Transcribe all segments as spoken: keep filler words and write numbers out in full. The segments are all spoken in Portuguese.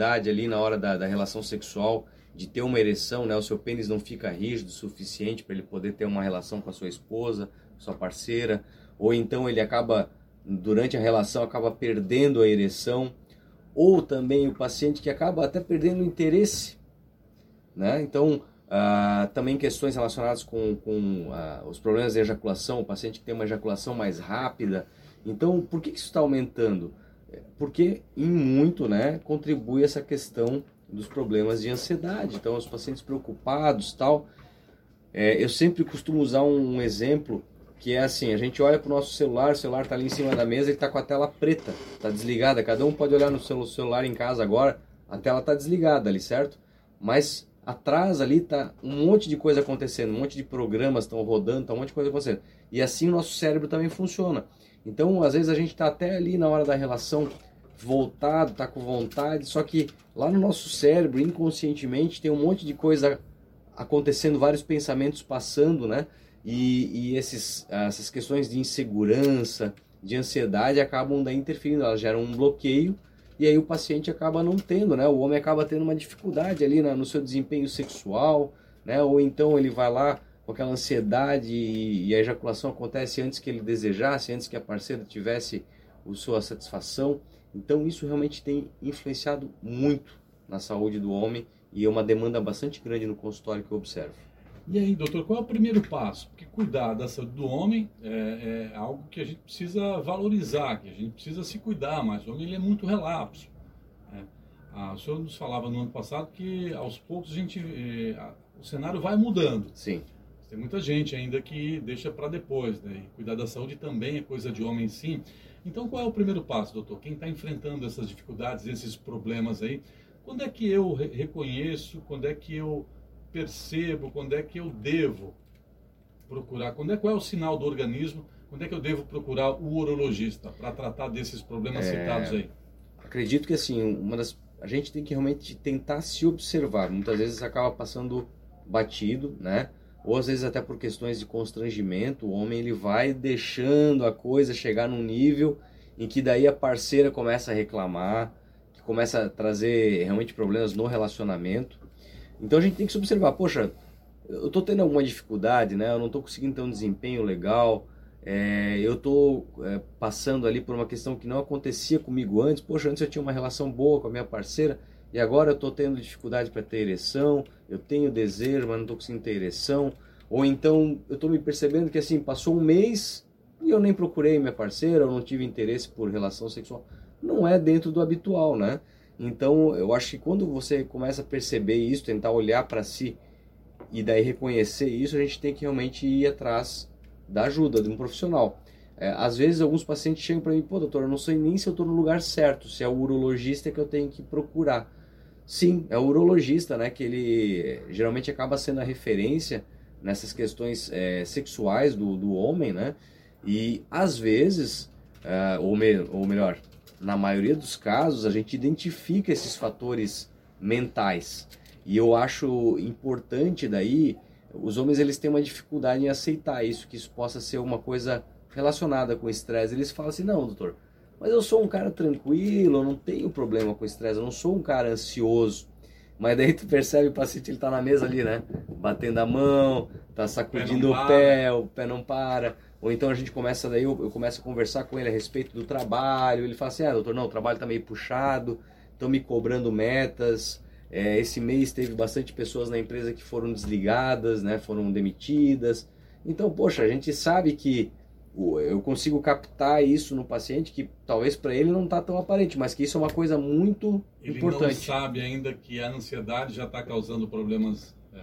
dificuldade ali na hora da, da relação sexual de ter uma ereção, né? O seu pênis não fica rígido o suficiente para ele poder ter uma relação com a sua esposa, sua parceira, ou então ele acaba, durante a relação, acaba perdendo a ereção, ou também o paciente que acaba até perdendo o interesse, né? Então, ah, também questões relacionadas com, com ah, os problemas de ejaculação, o paciente que tem uma ejaculação mais rápida. Então, por que, que isso está aumentando? Porque, em muito, né, contribui essa questão dos problemas de ansiedade. Então, os pacientes preocupados e tal. É, eu sempre costumo usar um, um exemplo que é assim: a gente olha para o nosso celular, o celular está ali em cima da mesa, ele está com a tela preta, está desligada. Cada um pode olhar no seu celular em casa agora, a tela está desligada ali, certo? Mas atrás ali está um monte de coisa acontecendo, um monte de programas estão rodando, está um monte de coisa acontecendo. E assim o nosso cérebro também funciona. Então, às vezes a gente está até ali na hora da relação voltado, está com vontade, só que lá no nosso cérebro, inconscientemente, tem um monte de coisa acontecendo, vários pensamentos passando, né? E, e esses, essas questões de insegurança, de ansiedade acabam daí interferindo, elas geram um bloqueio e aí o paciente acaba não tendo, né? O homem acaba tendo uma dificuldade ali na, no seu desempenho sexual, né? Ou então ele vai lá com aquela ansiedade e a ejaculação acontece antes que ele desejasse, antes que a parceira tivesse a sua satisfação. Então isso realmente tem influenciado muito na saúde do homem e é uma demanda bastante grande no consultório que eu observo. E aí, doutor, qual é o primeiro passo? Porque cuidar da saúde do homem é, é algo que a gente precisa valorizar, que a gente precisa se cuidar, mas o homem ele é muito relapso. Né? Ah, o senhor nos falava no ano passado que aos poucos a gente, eh, o cenário vai mudando. Sim. Tem muita gente ainda que deixa para depois, né? E cuidar da saúde também é coisa de homem, sim. Então, qual é o primeiro passo, doutor? Quem está enfrentando essas dificuldades, esses problemas aí, quando é que eu re- reconheço, quando é que eu percebo, quando é que eu devo procurar, quando é, qual é o sinal do organismo, quando é que eu devo procurar o urologista para tratar desses problemas é, citados aí? Acredito que, assim, uma das, a gente tem que realmente tentar se observar. Muitas vezes acaba passando batido, né? Ou às vezes até por questões de constrangimento, o homem ele vai deixando a coisa chegar num nível em que daí a parceira começa a reclamar, que começa a trazer realmente problemas no relacionamento. Então a gente tem que se observar, poxa, eu estou tendo alguma dificuldade, né? Eu não estou conseguindo ter um desempenho legal, é, eu estou é, passando ali por uma questão que não acontecia comigo antes, poxa, antes eu tinha uma relação boa com a minha parceira, e agora eu estou tendo dificuldade para ter ereção, eu tenho desejo, mas não estou conseguindo ter ereção. Ou então eu estou me percebendo que assim, passou um mês e eu nem procurei minha parceira, eu não tive interesse por relação sexual. Não é dentro do habitual, né? Então eu acho que quando você começa a perceber isso, tentar olhar para si e daí reconhecer isso, a gente tem que realmente ir atrás da ajuda de um profissional. É, às vezes alguns pacientes chegam para mim, pô doutor, eu não sei nem se eu estou no lugar certo, se é o urologista que eu tenho que procurar. Sim, é o urologista, né, que ele geralmente acaba sendo a referência nessas questões é, sexuais do, do homem, né, e às vezes, é, ou, me, ou melhor, na maioria dos casos, a gente identifica esses fatores mentais, e eu acho importante daí, os homens eles têm uma dificuldade em aceitar isso, que isso possa ser uma coisa relacionada com estresse. Eles falam assim, não doutor, mas eu sou um cara tranquilo, eu não tenho problema com estresse, eu não sou um cara ansioso. Mas daí tu percebe o paciente, ele tá na mesa ali, né? Batendo a mão, tá sacudindo o pé, o pé não para. Ou então a gente começa daí, eu, eu começo a conversar com ele a respeito do trabalho. Ele fala assim, ah doutor, não, o trabalho tá meio puxado, estão me cobrando metas. É, esse mês teve bastante pessoas na empresa que foram desligadas, né? Foram demitidas. Então, poxa, a gente sabe que eu consigo captar isso no paciente, que talvez para ele não está tão aparente, mas que isso é uma coisa muito ele importante. Ele não sabe ainda que a ansiedade já está causando problemas é...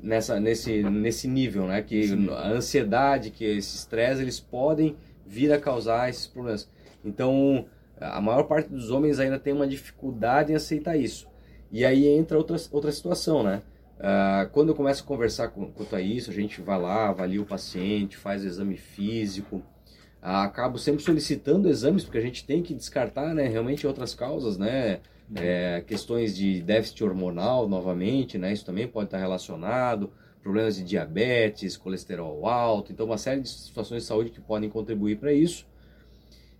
Nessa, nesse, nesse nível, né? Que sim, a ansiedade, que esse estresse, eles podem vir a causar esses problemas. Então, a maior parte dos homens ainda tem uma dificuldade em aceitar isso. E aí entra outra, outra situação, né? Uh, quando eu começo a conversar com, quanto a isso, a gente vai lá, avalia o paciente, faz o exame físico, uh, acabo sempre solicitando exames, porque a gente tem que descartar, né, realmente outras causas, né, é, questões de déficit hormonal novamente, né, isso também pode estar relacionado, problemas de diabetes, colesterol alto, então uma série de situações de saúde que podem contribuir para isso,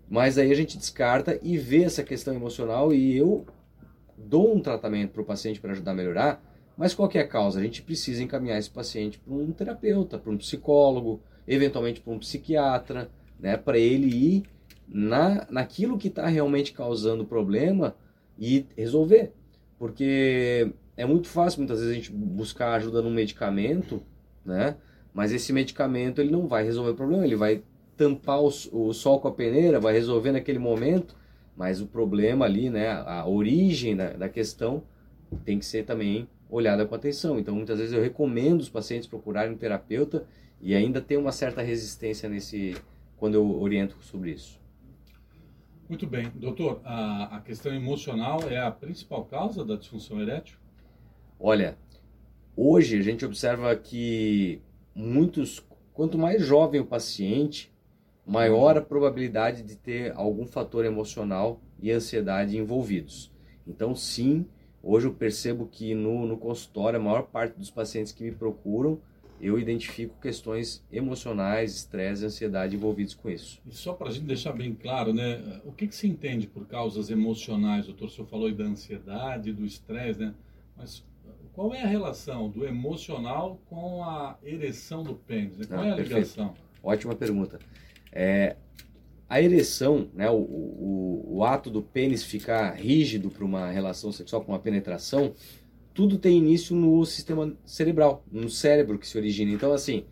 mas aí a gente descarta e vê essa questão emocional e eu dou um tratamento para o paciente para ajudar a melhorar, mas qual que é a causa? A gente precisa encaminhar esse paciente para um terapeuta, para um psicólogo, eventualmente para um psiquiatra, né, para ele ir na, naquilo que está realmente causando o problema e resolver. Porque é muito fácil muitas vezes a gente buscar ajuda num medicamento, né, mas esse medicamento ele não vai resolver o problema, ele vai tampar o, o sol com a peneira, vai resolver naquele momento, mas o problema ali, né, a origem da, da questão tem que ser também olhada com atenção. Então muitas vezes eu recomendo os pacientes procurarem um terapeuta e ainda tem uma certa resistência nesse, quando eu oriento sobre isso. Muito bem. Doutor, a, a questão emocional é a principal causa da disfunção erétil? Olha, hoje a gente observa que muitos, quanto mais jovem o paciente, maior a probabilidade de ter algum fator emocional e ansiedade envolvidos. Então sim, hoje eu percebo que no, no consultório a maior parte dos pacientes que me procuram eu identifico questões emocionais, estresse e ansiedade envolvidos com isso. E só para a gente deixar bem claro, né, o que, que se entende por causas emocionais? Doutor, o senhor falou aí da ansiedade, do estresse, né? Mas qual é a relação do emocional com a ereção do pênis? Né? Qual ah, é a perfeito. ligação? Ótima pergunta. É, a ereção, né, o, o, o ato do pênis ficar rígido para uma relação sexual, para uma penetração, tudo tem início no sistema cerebral, no cérebro que se origina. Então, assim,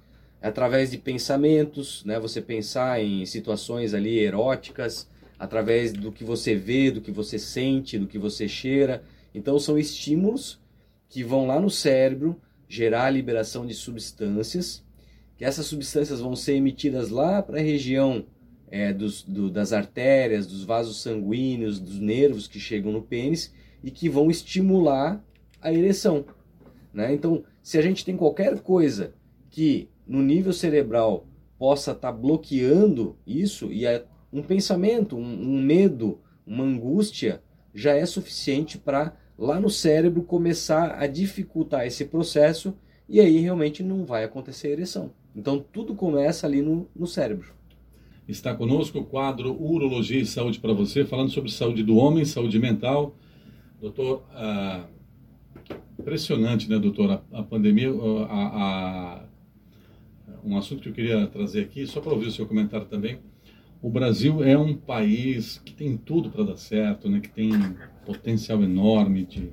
é através de pensamentos, né? Você pensar em situações ali eróticas, através do que você vê, do que você sente, do que você cheira. Então, são estímulos que vão lá no cérebro gerar a liberação de substâncias, que essas substâncias vão ser emitidas lá para a região é, dos, do, das artérias, dos vasos sanguíneos, dos nervos que chegam no pênis e que vão estimular a ereção, né? Então, se a gente tem qualquer coisa que no nível cerebral possa estar tá bloqueando isso, e é um pensamento, um, um medo, uma angústia, já é suficiente para lá no cérebro começar a dificultar esse processo e aí realmente não vai acontecer a ereção. Então, tudo começa ali no, no cérebro. Está conosco o quadro Urologia e Saúde para Você, falando sobre saúde do homem, saúde mental. Doutor... Uh... Impressionante, né, doutora? A pandemia, a, a, um assunto que eu queria trazer aqui, só para ouvir o seu comentário também. O Brasil é um país que tem tudo para dar certo, né, que tem potencial enorme de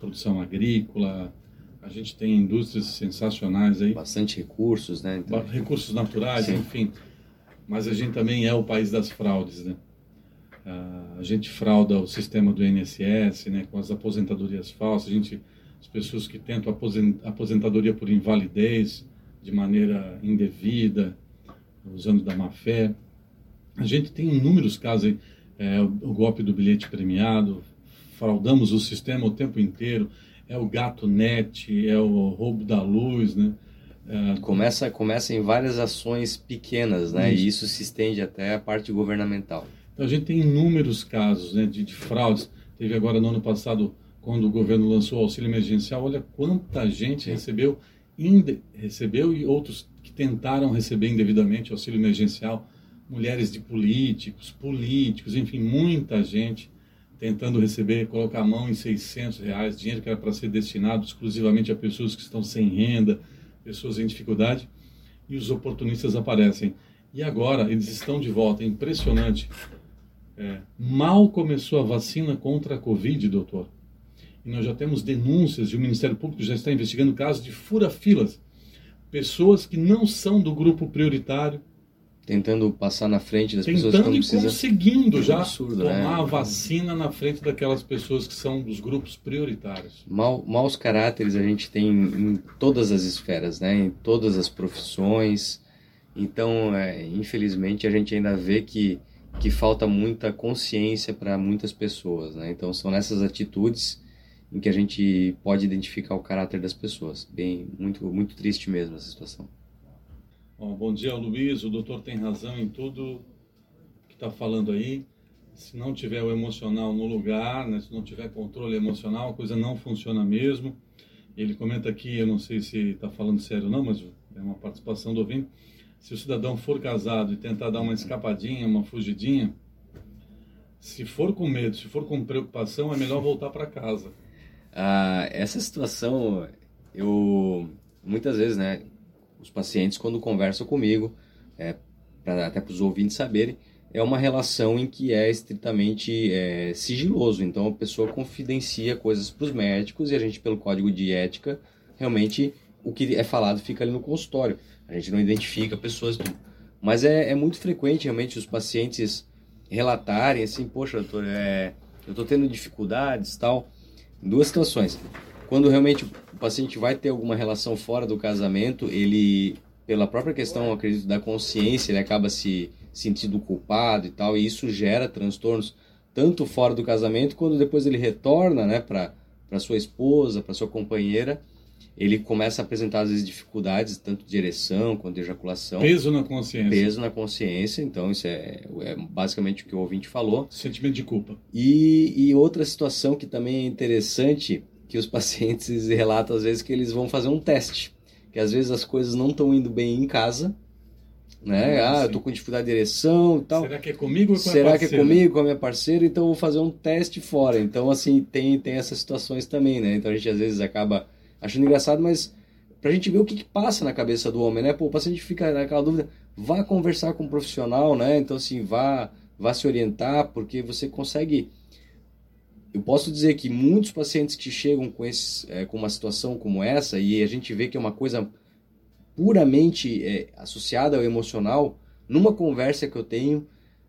produção agrícola, a gente tem indústrias sensacionais aí. Bastante recursos, né? Então... Recursos naturais, Sim. enfim. Mas a gente também é o país das fraudes, né? A gente frauda o sistema do I N S S, né, com as aposentadorias falsas, a gente... As pessoas que tentam aposentadoria por invalidez, de maneira indevida, usando da má fé. A gente tem inúmeros casos aí, é, o golpe do bilhete premiado, fraudamos o sistema o tempo inteiro, é o gato net, é o roubo da luz, né? É... Começa, começa em várias ações pequenas, né? Isso. E isso se estende até a parte governamental. Então a gente tem inúmeros casos, né, de, de fraudes. Teve agora no ano passado... Quando o governo lançou o auxílio emergencial, olha quanta gente recebeu, inde, recebeu e outros que tentaram receber indevidamente o auxílio emergencial, mulheres de políticos, políticos, enfim, muita gente tentando receber, colocar a mão em seiscentos reais, dinheiro que era para ser destinado exclusivamente a pessoas que estão sem renda, pessoas em dificuldade, e os oportunistas aparecem. E agora eles estão de volta, é impressionante. É, mal começou a vacina contra a Covid, doutor. E nós já temos denúncias de o Ministério Público já está investigando casos de fura-filas. Pessoas que não são do grupo prioritário. Tentando passar na frente das pessoas que estão precisando. Tentando e conseguindo já tomar a vacina na frente daquelas pessoas que são dos grupos prioritários. Mal, maus caráteres a gente tem em todas as esferas, né? Em todas as profissões. Então, é, infelizmente, a gente ainda vê que, que falta muita consciência para muitas pessoas, né? Então, são nessas atitudes... em que a gente pode identificar o caráter das pessoas. Bem, muito, muito triste mesmo essa situação. Bom, bom dia, Luiz. O doutor tem razão em tudo que está falando aí. Se não tiver o emocional no lugar, né, se não tiver controle emocional, a coisa não funciona mesmo. Ele comenta aqui, eu não sei se está falando sério ou não, mas é uma participação do ouvinte. Se o cidadão for casado e tentar dar uma escapadinha, uma fugidinha, se for com medo, se for com preocupação, é melhor voltar para casa. Ah, essa situação, eu muitas vezes, né, os pacientes quando conversam comigo, é, pra, até para os ouvintes saberem, é uma relação em que é estritamente é, sigiloso. Então a pessoa confidencia coisas para os médicos e a gente, pelo código de ética, realmente o que é falado fica ali no consultório. A gente não identifica pessoas, mas é, é muito frequente realmente os pacientes relatarem assim, poxa, doutor, é, eu estou tendo dificuldades, tal. Duas situações. Quando realmente o paciente vai ter alguma relação fora do casamento, ele, pela própria questão, eu acredito, da consciência, ele acaba se sentindo culpado e tal, e isso gera transtornos tanto fora do casamento, quando depois ele retorna, né, para para sua esposa, para sua companheira, ele começa a apresentar às vezes dificuldades, tanto de ereção quanto de ejaculação. Peso na consciência. Peso na consciência, então isso é, é basicamente o que o ouvinte falou. Sentimento de culpa. E, e outra situação que também é interessante, que os pacientes relatam às vezes que eles vão fazer um teste, que às vezes as coisas não estão indo bem em casa, né? Ah, ah eu tô com dificuldade de ereção e tal. Será que é comigo ou com a minha parceira? Será que é comigo, com a minha parceira? Então eu vou fazer um teste fora. Então, assim, tem, tem essas situações também, né? Então a gente às vezes acaba achando engraçado, mas pra gente ver o que, que passa na cabeça do homem, né? Pô, o paciente fica naquela dúvida, vá conversar com um profissional, né? Então, assim, vá, vá se orientar, porque você consegue... Eu posso dizer que muitos pacientes que chegam com, esse, é, com uma situação como essa, e a gente vê que é uma coisa puramente é, associada ao emocional, numa conversa que eu tenho,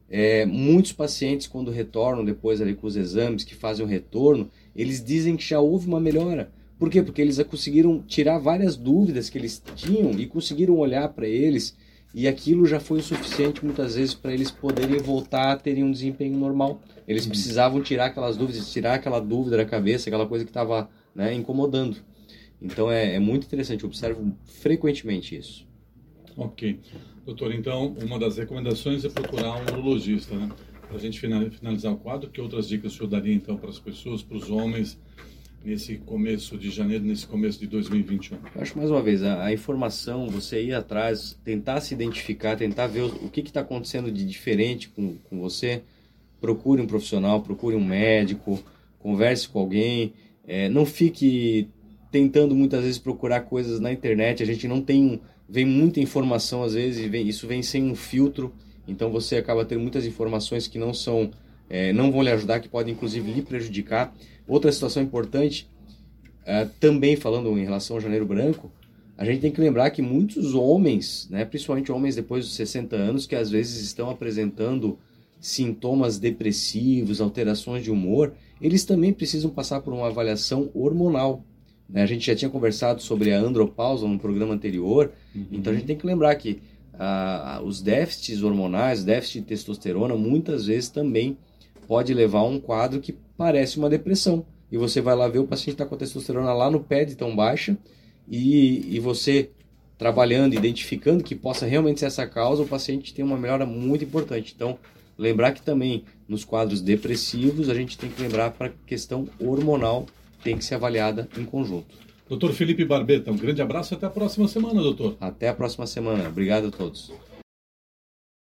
é, muitos pacientes, quando retornam depois ali com os exames, que fazem o retorno, eles dizem que já houve uma melhora. Por quê? Porque eles conseguiram tirar várias dúvidas que eles tinham e conseguiram olhar para eles, e aquilo já foi o suficiente muitas vezes para eles poderem voltar a terem um desempenho normal. Eles precisavam tirar aquelas dúvidas, tirar aquela dúvida da cabeça, aquela coisa que estava, né, incomodando. Então é, é muito interessante, eu observo frequentemente isso. Ok. Doutor, então uma das recomendações é procurar um urologista, né? Para a gente finalizar o quadro, que outras dicas o senhor daria então para as pessoas, para os homens, nesse começo de janeiro, nesse começo de dois mil e vinte e um? Eu acho, mais uma vez, a, a informação, você ir atrás, tentar se identificar, tentar ver o, o que está acontecendo de diferente com, com você. Procure um profissional, procure um médico, converse com alguém. É, não fique tentando, muitas vezes, procurar coisas na internet. A gente não tem... Um, vem muita informação, às vezes, e vem, isso vem sem um filtro. Então, você acaba tendo muitas informações que não são... É, não vão lhe ajudar, que podem, inclusive, lhe prejudicar. Outra situação importante, uh, também falando em relação ao Janeiro Branco, a gente tem que lembrar que muitos homens, né, principalmente homens depois dos sessenta anos, que às vezes estão apresentando sintomas depressivos, alterações de humor, eles também precisam passar por uma avaliação hormonal, né? A gente já tinha conversado sobre a andropausa no programa anterior, uhum. Então a gente tem que lembrar que uh, os déficits hormonais, déficit de testosterona, muitas vezes também pode levar a um quadro que parece uma depressão. E você vai lá ver, o paciente está com a testosterona lá no pé de tão baixa, e, e você trabalhando, identificando que possa realmente ser essa causa, o paciente tem uma melhora muito importante. Então, lembrar que também nos quadros depressivos, a gente tem que lembrar para a questão hormonal tem que ser avaliada em conjunto. doutor Felipe Barbetta, um grande abraço e até a próxima semana, doutor. Até a próxima semana. Obrigado a todos.